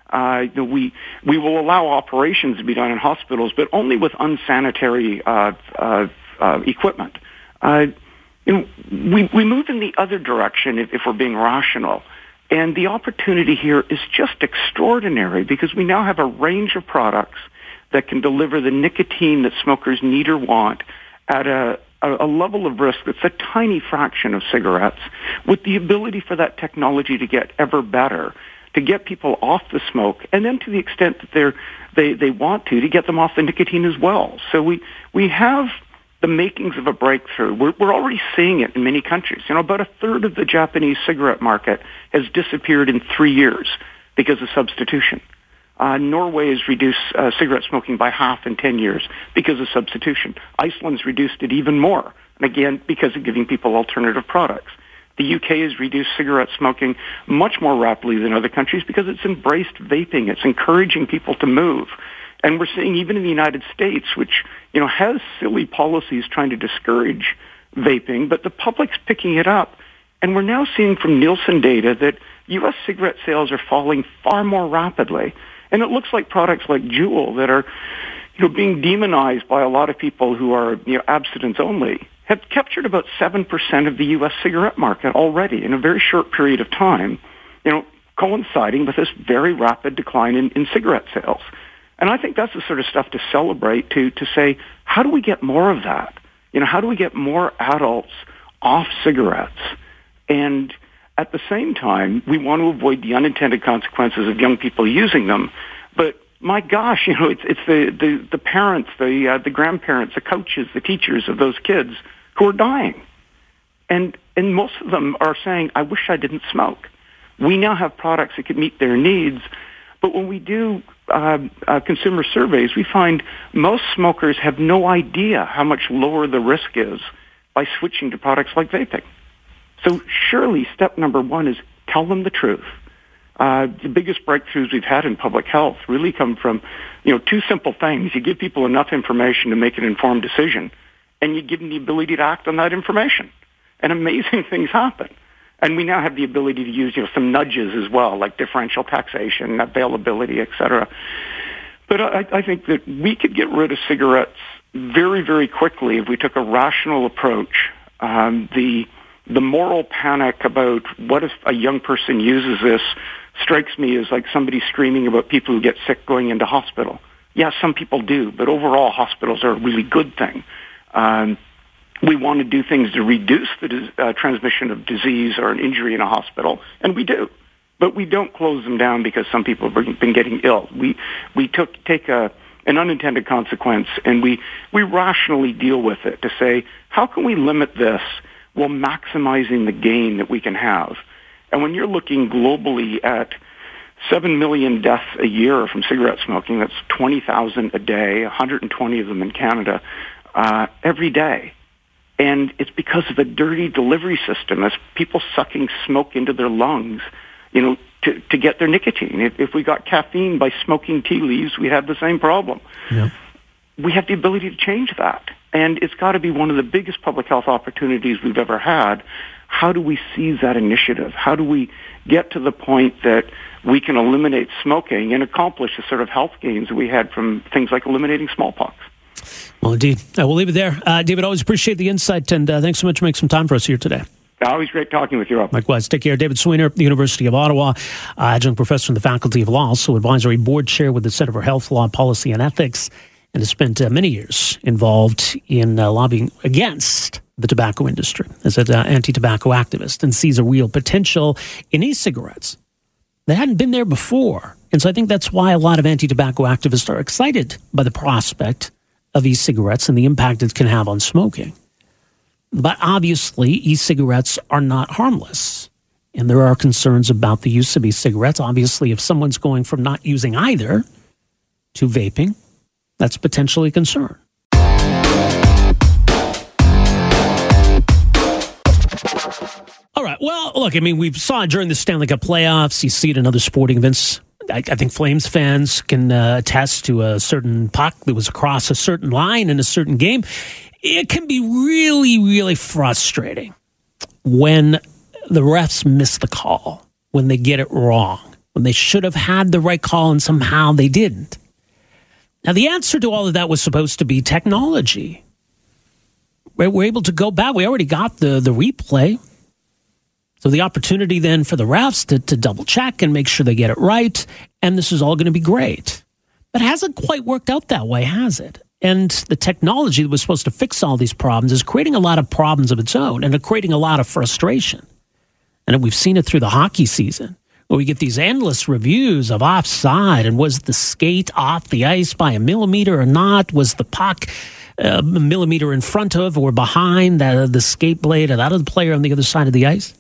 Uh, you know, we we will allow operations to be done in hospitals, but only with unsanitary uh, uh, uh, equipment. Uh You know, we, we move in the other direction if, if we're being rational. And the opportunity here is just extraordinary because we now have a range of products that can deliver the nicotine that smokers need or want at a, a, a level of risk that's a tiny fraction of cigarettes, with the ability for that technology to get ever better, to get people off the smoke, and then to the extent that they're, they, they want to, to get them off the nicotine as well. So we, we have the makings of a breakthrough. We're, we're already seeing it in many countries. You know, about a third of the Japanese cigarette market has disappeared in three years because of substitution. Uh, Norway has reduced uh, cigarette smoking by half in ten years because of substitution. Iceland's reduced it even more, and again, because of giving people alternative products. The U K has reduced cigarette smoking much more rapidly than other countries because it's embraced vaping. It's encouraging people to move. And we're seeing even in the United States, which, you know, has silly policies trying to discourage vaping, but the public's picking it up. And we're now seeing from Nielsen data that U S cigarette sales are falling far more rapidly. And it looks like products like Juul that are, you know, being demonized by a lot of people who are, you know, abstinence only, have captured about seven percent of the U S cigarette market already in a very short period of time, you know, coinciding with this very rapid decline in, in cigarette sales. And I think that's the sort of stuff to celebrate, to to say, how do we get more of that? You know, how do we get more adults off cigarettes? And at the same time, we want to avoid the unintended consequences of young people using them. But my gosh, you know, it's it's the the, the parents, the uh, the grandparents, the coaches, the teachers of those kids who are dying. And and most of them are saying, I wish I didn't smoke. We now have products that could meet their needs. But when we do uh, uh, consumer surveys, we find most smokers have no idea how much lower the risk is by switching to products like vaping. So surely step number one is tell them the truth. Uh, the biggest breakthroughs we've had in public health really come from, you know, two simple things. You give people enough information to make an informed decision, and you give them the ability to act on that information. And amazing things happen. And we now have the ability to use, you know, some nudges as well, like differential taxation, availability, et cetera. But I, I think that we could get rid of cigarettes very, very quickly if we took a rational approach. Um, the the moral panic about what if a young person uses this strikes me as like somebody screaming about people who get sick going into hospital. Yes, yeah, some people do, but overall hospitals are a really good thing. Um, We want to do things to reduce the uh, transmission of disease or an injury in a hospital, and we do. But we don't close them down because some people have been getting ill. We we took, take a, an unintended consequence, and we, we rationally deal with it to say, how can we limit this while maximizing the gain that we can have? And when you're looking globally at seven million deaths a year from cigarette smoking, that's twenty thousand a day, one hundred twenty of them in Canada, uh, every day. And it's because of a dirty delivery system. It's people sucking smoke into their lungs, you know, to, to get their nicotine. If, if we got caffeine by smoking tea leaves, we had the same problem. Yeah. We have the ability to change that. And it's got to be one of the biggest public health opportunities we've ever had. How do we seize that initiative? How do we get to the point that we can eliminate smoking and accomplish the sort of health gains that we had from things like eliminating smallpox? Well, indeed. I will leave it there. Uh, David, always appreciate the insight, and uh, thanks so much for making some time for us here today. Always great talking with you, Rob. Likewise. Take care. David Sweanor, the University of Ottawa, uh, adjunct professor in the Faculty of Law, also advisory board chair with the Centre for Health, Law, Policy and Ethics, and has spent uh, many years involved in uh, lobbying against the tobacco industry as an uh, anti-tobacco activist, and sees a real potential in e-cigarettes that hadn't been there before. And so I think that's why a lot of anti-tobacco activists are excited by the prospect of e-cigarettes and the impact it can have on smoking. But obviously, e-cigarettes are not harmless. And there are concerns about the use of e-cigarettes. Obviously, if someone's going from not using either to vaping, that's potentially a concern. All right. Well, look, I mean, we saw it during the Stanley Cup playoffs. You see it in other sporting events. I think Flames fans can uh, attest to a certain puck that was across a certain line in a certain game. It can be really, really frustrating when the refs miss the call, when they get it wrong, when they should have had the right call and somehow they didn't. Now, the answer to all of that was supposed to be technology. We're able to go back. We already got the, the replay. So the opportunity then for the refs to, to double check and make sure they get it right, and this is all going to be great. But it hasn't quite worked out that way, has it? And the technology that was supposed to fix all these problems is creating a lot of problems of its own, and creating a lot of frustration. And we've seen it through the hockey season, where we get these endless reviews of offside, and was the skate off the ice by a millimeter or not? Was the puck a millimeter in front of or behind the, the skate blade of that other player on the other side of the ice?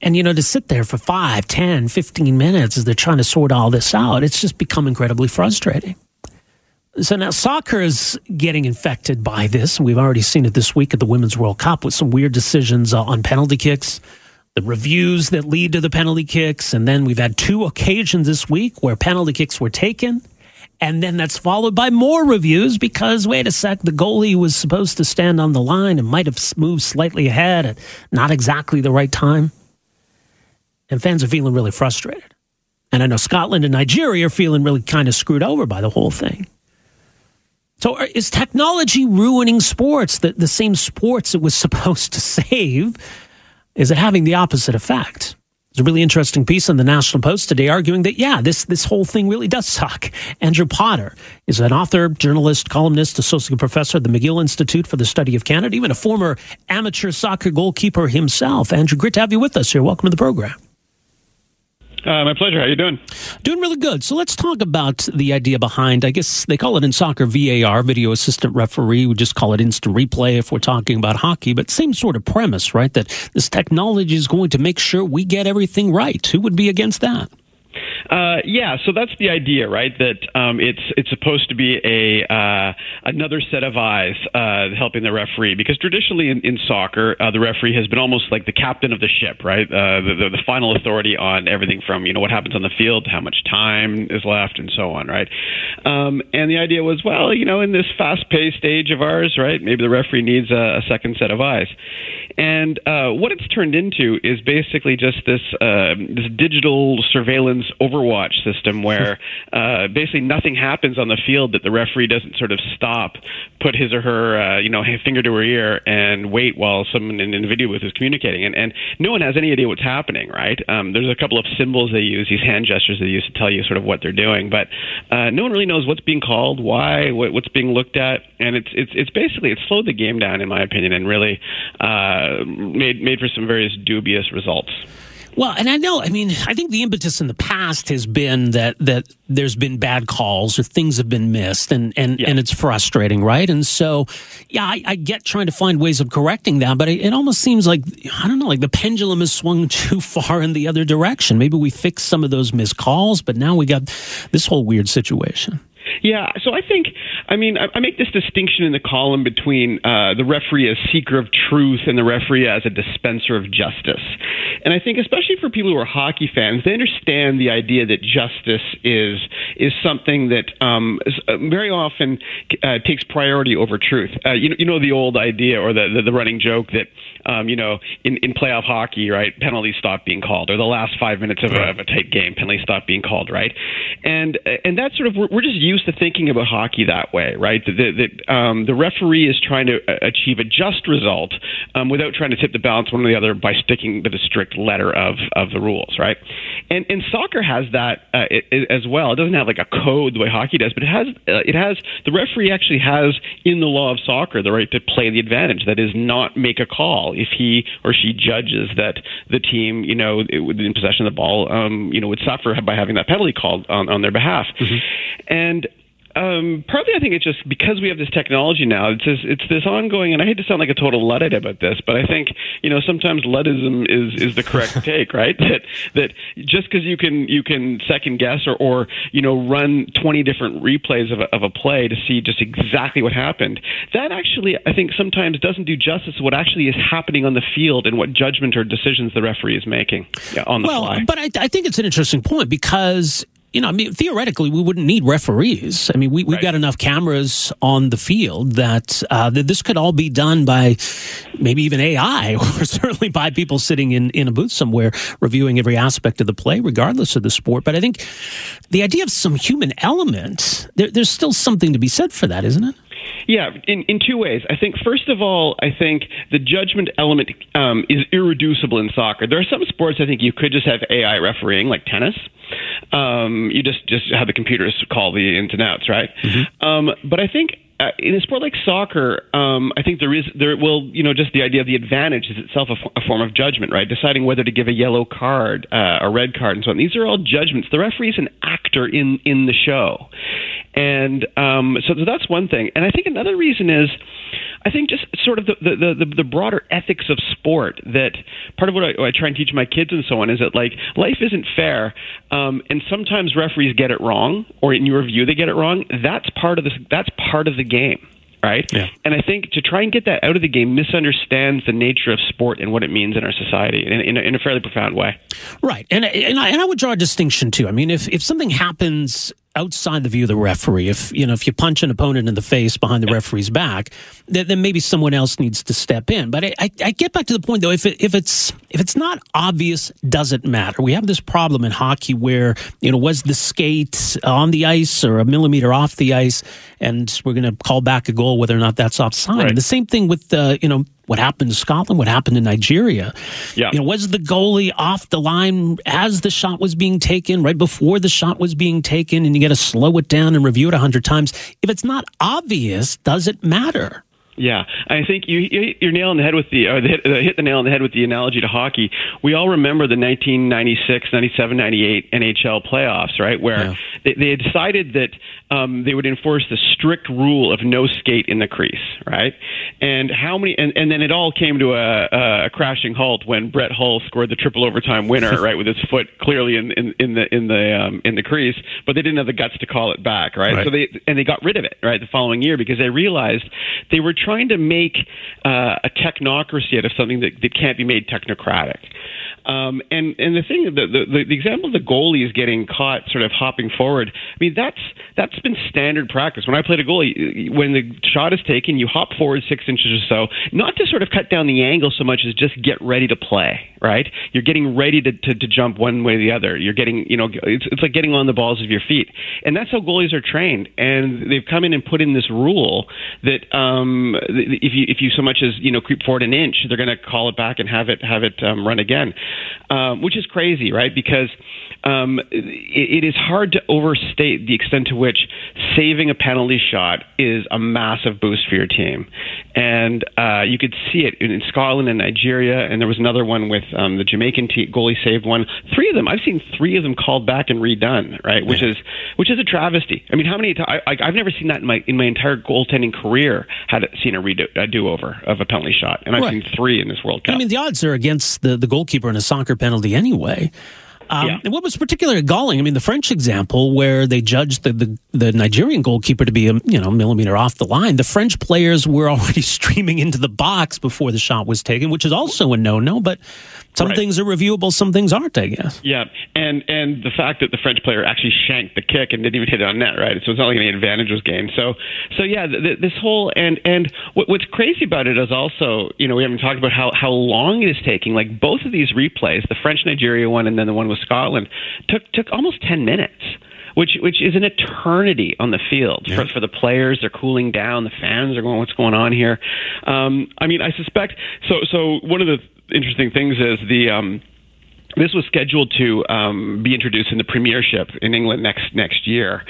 And, you know, to sit there for five, ten, fifteen minutes as they're trying to sort all this out, it's just become incredibly frustrating. So now soccer is getting infected by this. We've already seen it this week at the Women's World Cup with some weird decisions on penalty kicks, the reviews that lead to the penalty kicks. And then we've had two occasions this week where penalty kicks were taken. And then that's followed by more reviews because, wait a sec, the goalie was supposed to stand on the line and might have moved slightly ahead at not exactly the right time. And fans are feeling really frustrated. And I know Scotland and Nigeria are feeling really kind of screwed over by the whole thing. So is technology ruining sports? The, the same sports it was supposed to save, is it having the opposite effect? There's a really interesting piece in the National Post today arguing that, yeah, this, this whole thing really does suck. Andrew Potter is an author, journalist, columnist, associate professor at the McGill Institute for the Study of Canada, even a former amateur soccer goalkeeper himself. Andrew, great to have you with us here. Welcome to the program. Uh, my pleasure. How are you doing? Doing really good. So let's talk about the idea behind, I guess they call it in soccer V A R, video assistant referee. We just call it instant replay if we're talking about hockey, but same sort of premise, right? That this technology is going to make sure we get everything right. Who would be against that? Uh, yeah, so that's the idea, right? That um, it's it's supposed to be a uh, another set of eyes uh, helping the referee, because traditionally in, in soccer, uh, the referee has been almost like the captain of the ship, right? Uh, the, the, the final authority on everything from, you know, what happens on the field, how much time is left, and so on, right? Um, and the idea was, well, you know, in this fast-paced age of ours, right, maybe the referee needs a, a second set of eyes. And uh, what it's turned into is basically just this uh, this digital surveillance overwatch system where uh, basically nothing happens on the field that the referee doesn't sort of stop, put his or her uh, you know finger to her ear and wait while someone in the video booth is communicating. And, and no one has any idea what's happening, right? Um, there's a couple of symbols they use, these hand gestures they use to tell you sort of what they're doing. But uh, no one really knows what's being called, why, what, what's being looked at. And it's it's it's basically, it's slowed the game down, in my opinion, and really uh, made made for some various dubious results. Well, and I know, I mean, I think the impetus in the past has been that, that there's been bad calls or things have been missed, and, and, yeah. and it's frustrating, right? And so, yeah, I, I get trying to find ways of correcting that, but it, it almost seems like, I don't know, like the pendulum has swung too far in the other direction. Maybe we fixed some of those missed calls, but now we got this whole weird situation. Yeah, so I think, I mean, I, I make this distinction in the column between uh, the referee as seeker of truth and the referee as a dispenser of justice. And I think especially for people who are hockey fans, they understand the idea that justice is is something that um, is, uh, very often uh, takes priority over truth. Uh, you, you know the old idea or the, the, the running joke that, um, you know, in, in playoff hockey, right, penalties stop being called, or the last five minutes of a, of a tight game, penalties stop being called, right? And, and that's sort of, we're, we're just used to thinking about hockey that way, right? That, that um, the referee is trying to achieve a just result um, without trying to tip the balance one or the other by sticking to the strict letter of, of the rules, right? And and soccer has that uh, it, it, as well. It doesn't have like a code the way hockey does, but it has uh, it has the referee actually has in the law of soccer the right to play the advantage. That is, not make a call if he or she judges that the team, you know, in possession of the ball, um, you know, would suffer by having that penalty called on, on their behalf, mm-hmm. and. Um, partly, I think it's just because we have this technology now. It's this, it's this ongoing, and I hate to sound like a total Luddite about this, but I think, you know, sometimes Luddism is, is the correct take, right? That that just because you can you can second guess or, or you know run twenty different replays of a, of a play to see just exactly what happened, that actually I think sometimes doesn't do justice to what actually is happening on the field and what judgment or decisions the referee is making on the well, fly. Well, but I, I think it's an interesting point because. You know, I mean, theoretically, we wouldn't need referees. I mean, we, we've right. got enough cameras on the field that, uh, that this could all be done by maybe even A I or certainly by people sitting in, in a booth somewhere reviewing every aspect of the play, regardless of the sport. But I think the idea of some human element, there, there's still something to be said for that, isn't it? Yeah, in, in two ways. I think, first of all, I think the judgment element um, is irreducible in soccer. There are some sports I think you could just have A I refereeing, like tennis. Um, you just, just have the computers call the ins and outs, right? Mm-hmm. Um, but I think uh, in a sport like soccer, um, I think there is there will you know just the idea of the advantage is itself a, f- a form of judgment, right? Deciding whether to give a yellow card, uh, a red card, and so on. These are all judgments. The referee is an actor in in the show. And um, so that's one thing. And I think another reason is, I think just sort of the, the, the, the broader ethics of sport, that part of what I, what I try and teach my kids and so on is that, like, life isn't fair. Um, and sometimes referees get it wrong, or in your view, they get it wrong. That's part of the, that's part of the game. Right? Yeah. And I think to try and get that out of the game misunderstands the nature of sport and what it means in our society in, in, a, in a fairly profound way. Right. And, and, I, and I would draw a distinction, too. I mean, if, if something happens outside the view of the referee. If you know, if you punch an opponent in the face behind the yeah. referee's back, then, then maybe someone else needs to step in. But I, I, I get back to the point though. If it, if it's if it's not obvious, does it matter? We have this problem in hockey where you know was the skate on the ice or a millimeter off the ice, and we're going to call back a goal whether or not that's offside. Right. The same thing with the uh, you know. What happened in Scotland? What happened in Nigeria? Yeah. You know, was the goalie off the line as the shot was being taken, right before the shot was being taken, and you got to slow it down and review it a hundred times? If it's not obvious, does it matter? Yeah, I think you, you, you're nailing the head with the, or the, the hit the nail on the head with the analogy to hockey. We all remember the nineteen ninety-six, ninety-seven, ninety-eight N H L playoffs, right, where yeah. they, they decided that um, they would enforce the strict rule of no skate in the crease, right? And how many? And, and then it all came to a, a crashing halt when Brett Hull scored the triple overtime winner, right, with his foot clearly in, in, in the in the um, in the crease, but they didn't have the guts to call it back, right? right? So they and they got rid of it, right, the following year because they realized they were trying to make uh, a technocracy out of something that, that can't be made technocratic. Um, and, and the thing, the, the, the example of the goalies getting caught sort of hopping forward, I mean, that's that's been standard practice. When I played a goalie, when the shot is taken, you hop forward six inches or so, not to sort of cut down the angle so much as just get ready to play, right? You're getting ready to, to, to jump one way or the other. You're getting, you know, it's, it's like getting on the balls of your feet. And that's how goalies are trained. And they've come in and put in this rule that um, if you if you so much as, you know, creep forward an inch, they're going to call it back and have it, have it um, run again. Um, which is crazy, right? Because um, it, it is hard to overstate the extent to which saving a penalty shot is a massive boost for your team. And uh, you could see it in, in Scotland and Nigeria, and there was another one with um, the Jamaican te- goalie saved one. Three of them, I've seen three of them called back and redone, right? Which yeah. is which is a travesty. I mean, how many? T- I, I, I've never seen that in my in my entire goaltending career. Had seen a redo a do over of a penalty shot, and I've right. seen three in this World Cup. I mean, the odds are against the, the goalkeeper in a soccer penalty anyway. Um, yeah. And what was particularly galling, I mean, the French example where they judged the, the, the Nigerian goalkeeper to be a you know millimeter off the line, the French players were already streaming into the box before the shot was taken, which is also a no-no, but some right. things are reviewable, some things aren't, I guess. Yeah, and and the fact that the French player actually shanked the kick and didn't even hit it on net, right? So it's not like any advantage was gained. So, so yeah, th- this whole, and and what, what's crazy about it is also, you know, we haven't talked about how, how long it is taking. Like both of these replays, the French-Nigeria one and then the one with Scotland, took took almost ten minutes, which which is an eternity on the field yeah. for, for the players. They're cooling down. The fans are going, what's going on here? Um, I mean, I suspect. So so one of the interesting things is the. Um, This was scheduled to um, be introduced in the Premiership in England next next year,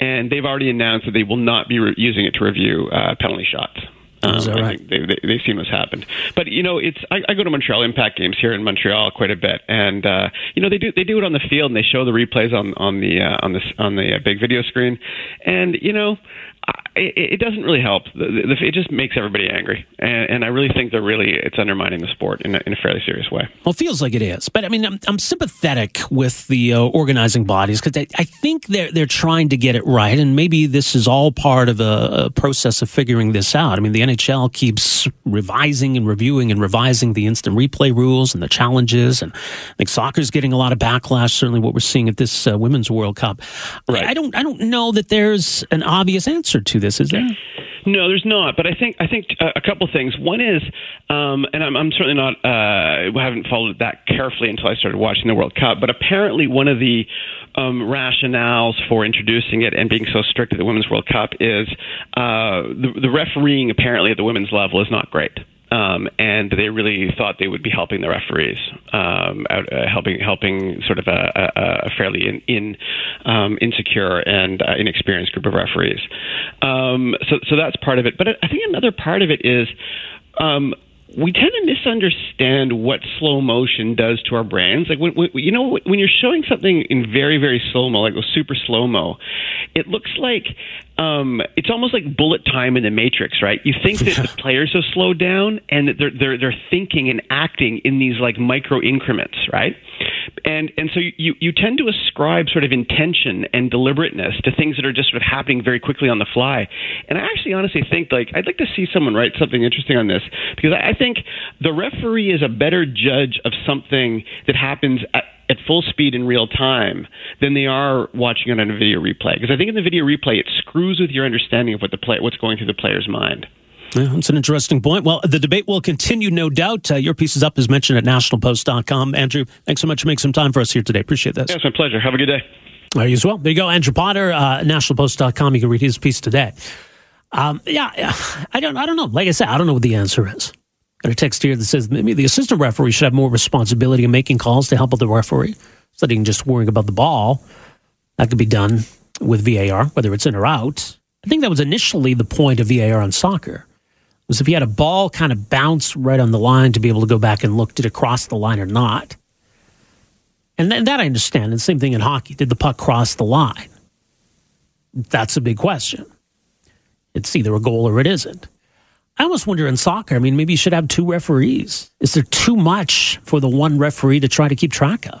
and they've already announced that they will not be re- using it to review uh, penalty shots. Um, Is that right? I think they, they, they've seen what's happened, but you know, it's I, I go to Montreal Impact games here in Montreal quite a bit, and uh, you know they do they do it on the field and they show the replays on on the uh, on the on the uh, big video screen, and you know. It, it doesn't really help. It just makes everybody angry, and, and I really think they're really it's undermining the sport in a, in a fairly serious way. Well, it feels like it is, but I mean, I'm, I'm sympathetic with the uh, organizing bodies because I, I think they're they're trying to get it right, and maybe this is all part of a, a process of figuring this out. I mean, the N H L keeps revising and reviewing and revising the instant replay rules and the challenges, and I think soccer's getting a lot of backlash. Certainly, what we're seeing at this uh, Women's World Cup. Right. I, I don't I don't know that there's an obvious answer to this, is there? No, there's not. But I think I think a couple things. One is, um, and I'm, I'm certainly not, uh, haven't followed it that carefully until I started watching the World Cup. But apparently, one of the um, rationales for introducing it and being so strict at the Women's World Cup is uh, the, the refereeing apparently at the women's level is not great. Um, and they really thought they would be helping the referees, um, out, uh, helping helping sort of a, a, a fairly in, in, um, insecure and uh, inexperienced group of referees. Um, so, so that's part of it. But I think another part of it is um, we tend to misunderstand what slow motion does to our brains. Like when, when, you know, when you're showing something in very, very slow mo, like a super slow mo, it looks like. Um, it's almost like bullet time in the Matrix, right? You think that the players have slowed down and that they're, they're, they're thinking and acting in these like micro increments, right? And and so you, you tend to ascribe sort of intention and deliberateness to things that are just sort of happening very quickly on the fly. And I actually honestly think like I'd like to see someone write something interesting on this because I, I think the referee is a better judge of something that happens at at full speed in real time than they are watching it on a video replay. Because I think in the video replay, it screws with your understanding of what the play, what's going through the player's mind. Yeah, that's an interesting point. Well, the debate will continue, no doubt. Uh, your piece is up, as mentioned, at national post dot com. Andrew, thanks so much for making some time for us here today. Appreciate this. Yeah, it's my pleasure. Have a good day. All right, you as well. There you go. Andrew Potter, uh, national post dot com. You can read his piece today. Um, yeah, I don't, I don't know. Like I said, I don't know what the answer is. Got a text here that says maybe the assistant referee should have more responsibility in making calls to help out the referee, so that he can just worrying about the ball. That could be done with V A R, whether it's in or out. I think that was initially the point of V A R on soccer, was if you had a ball kind of bounce right on the line to be able to go back and look, did it cross the line or not? And th- that I understand. And the same thing in hockey. Did the puck cross the line? That's a big question. It's either a goal or it isn't. I almost wonder in soccer, I mean, maybe you should have two referees. Is there too much for the one referee to try to keep track of?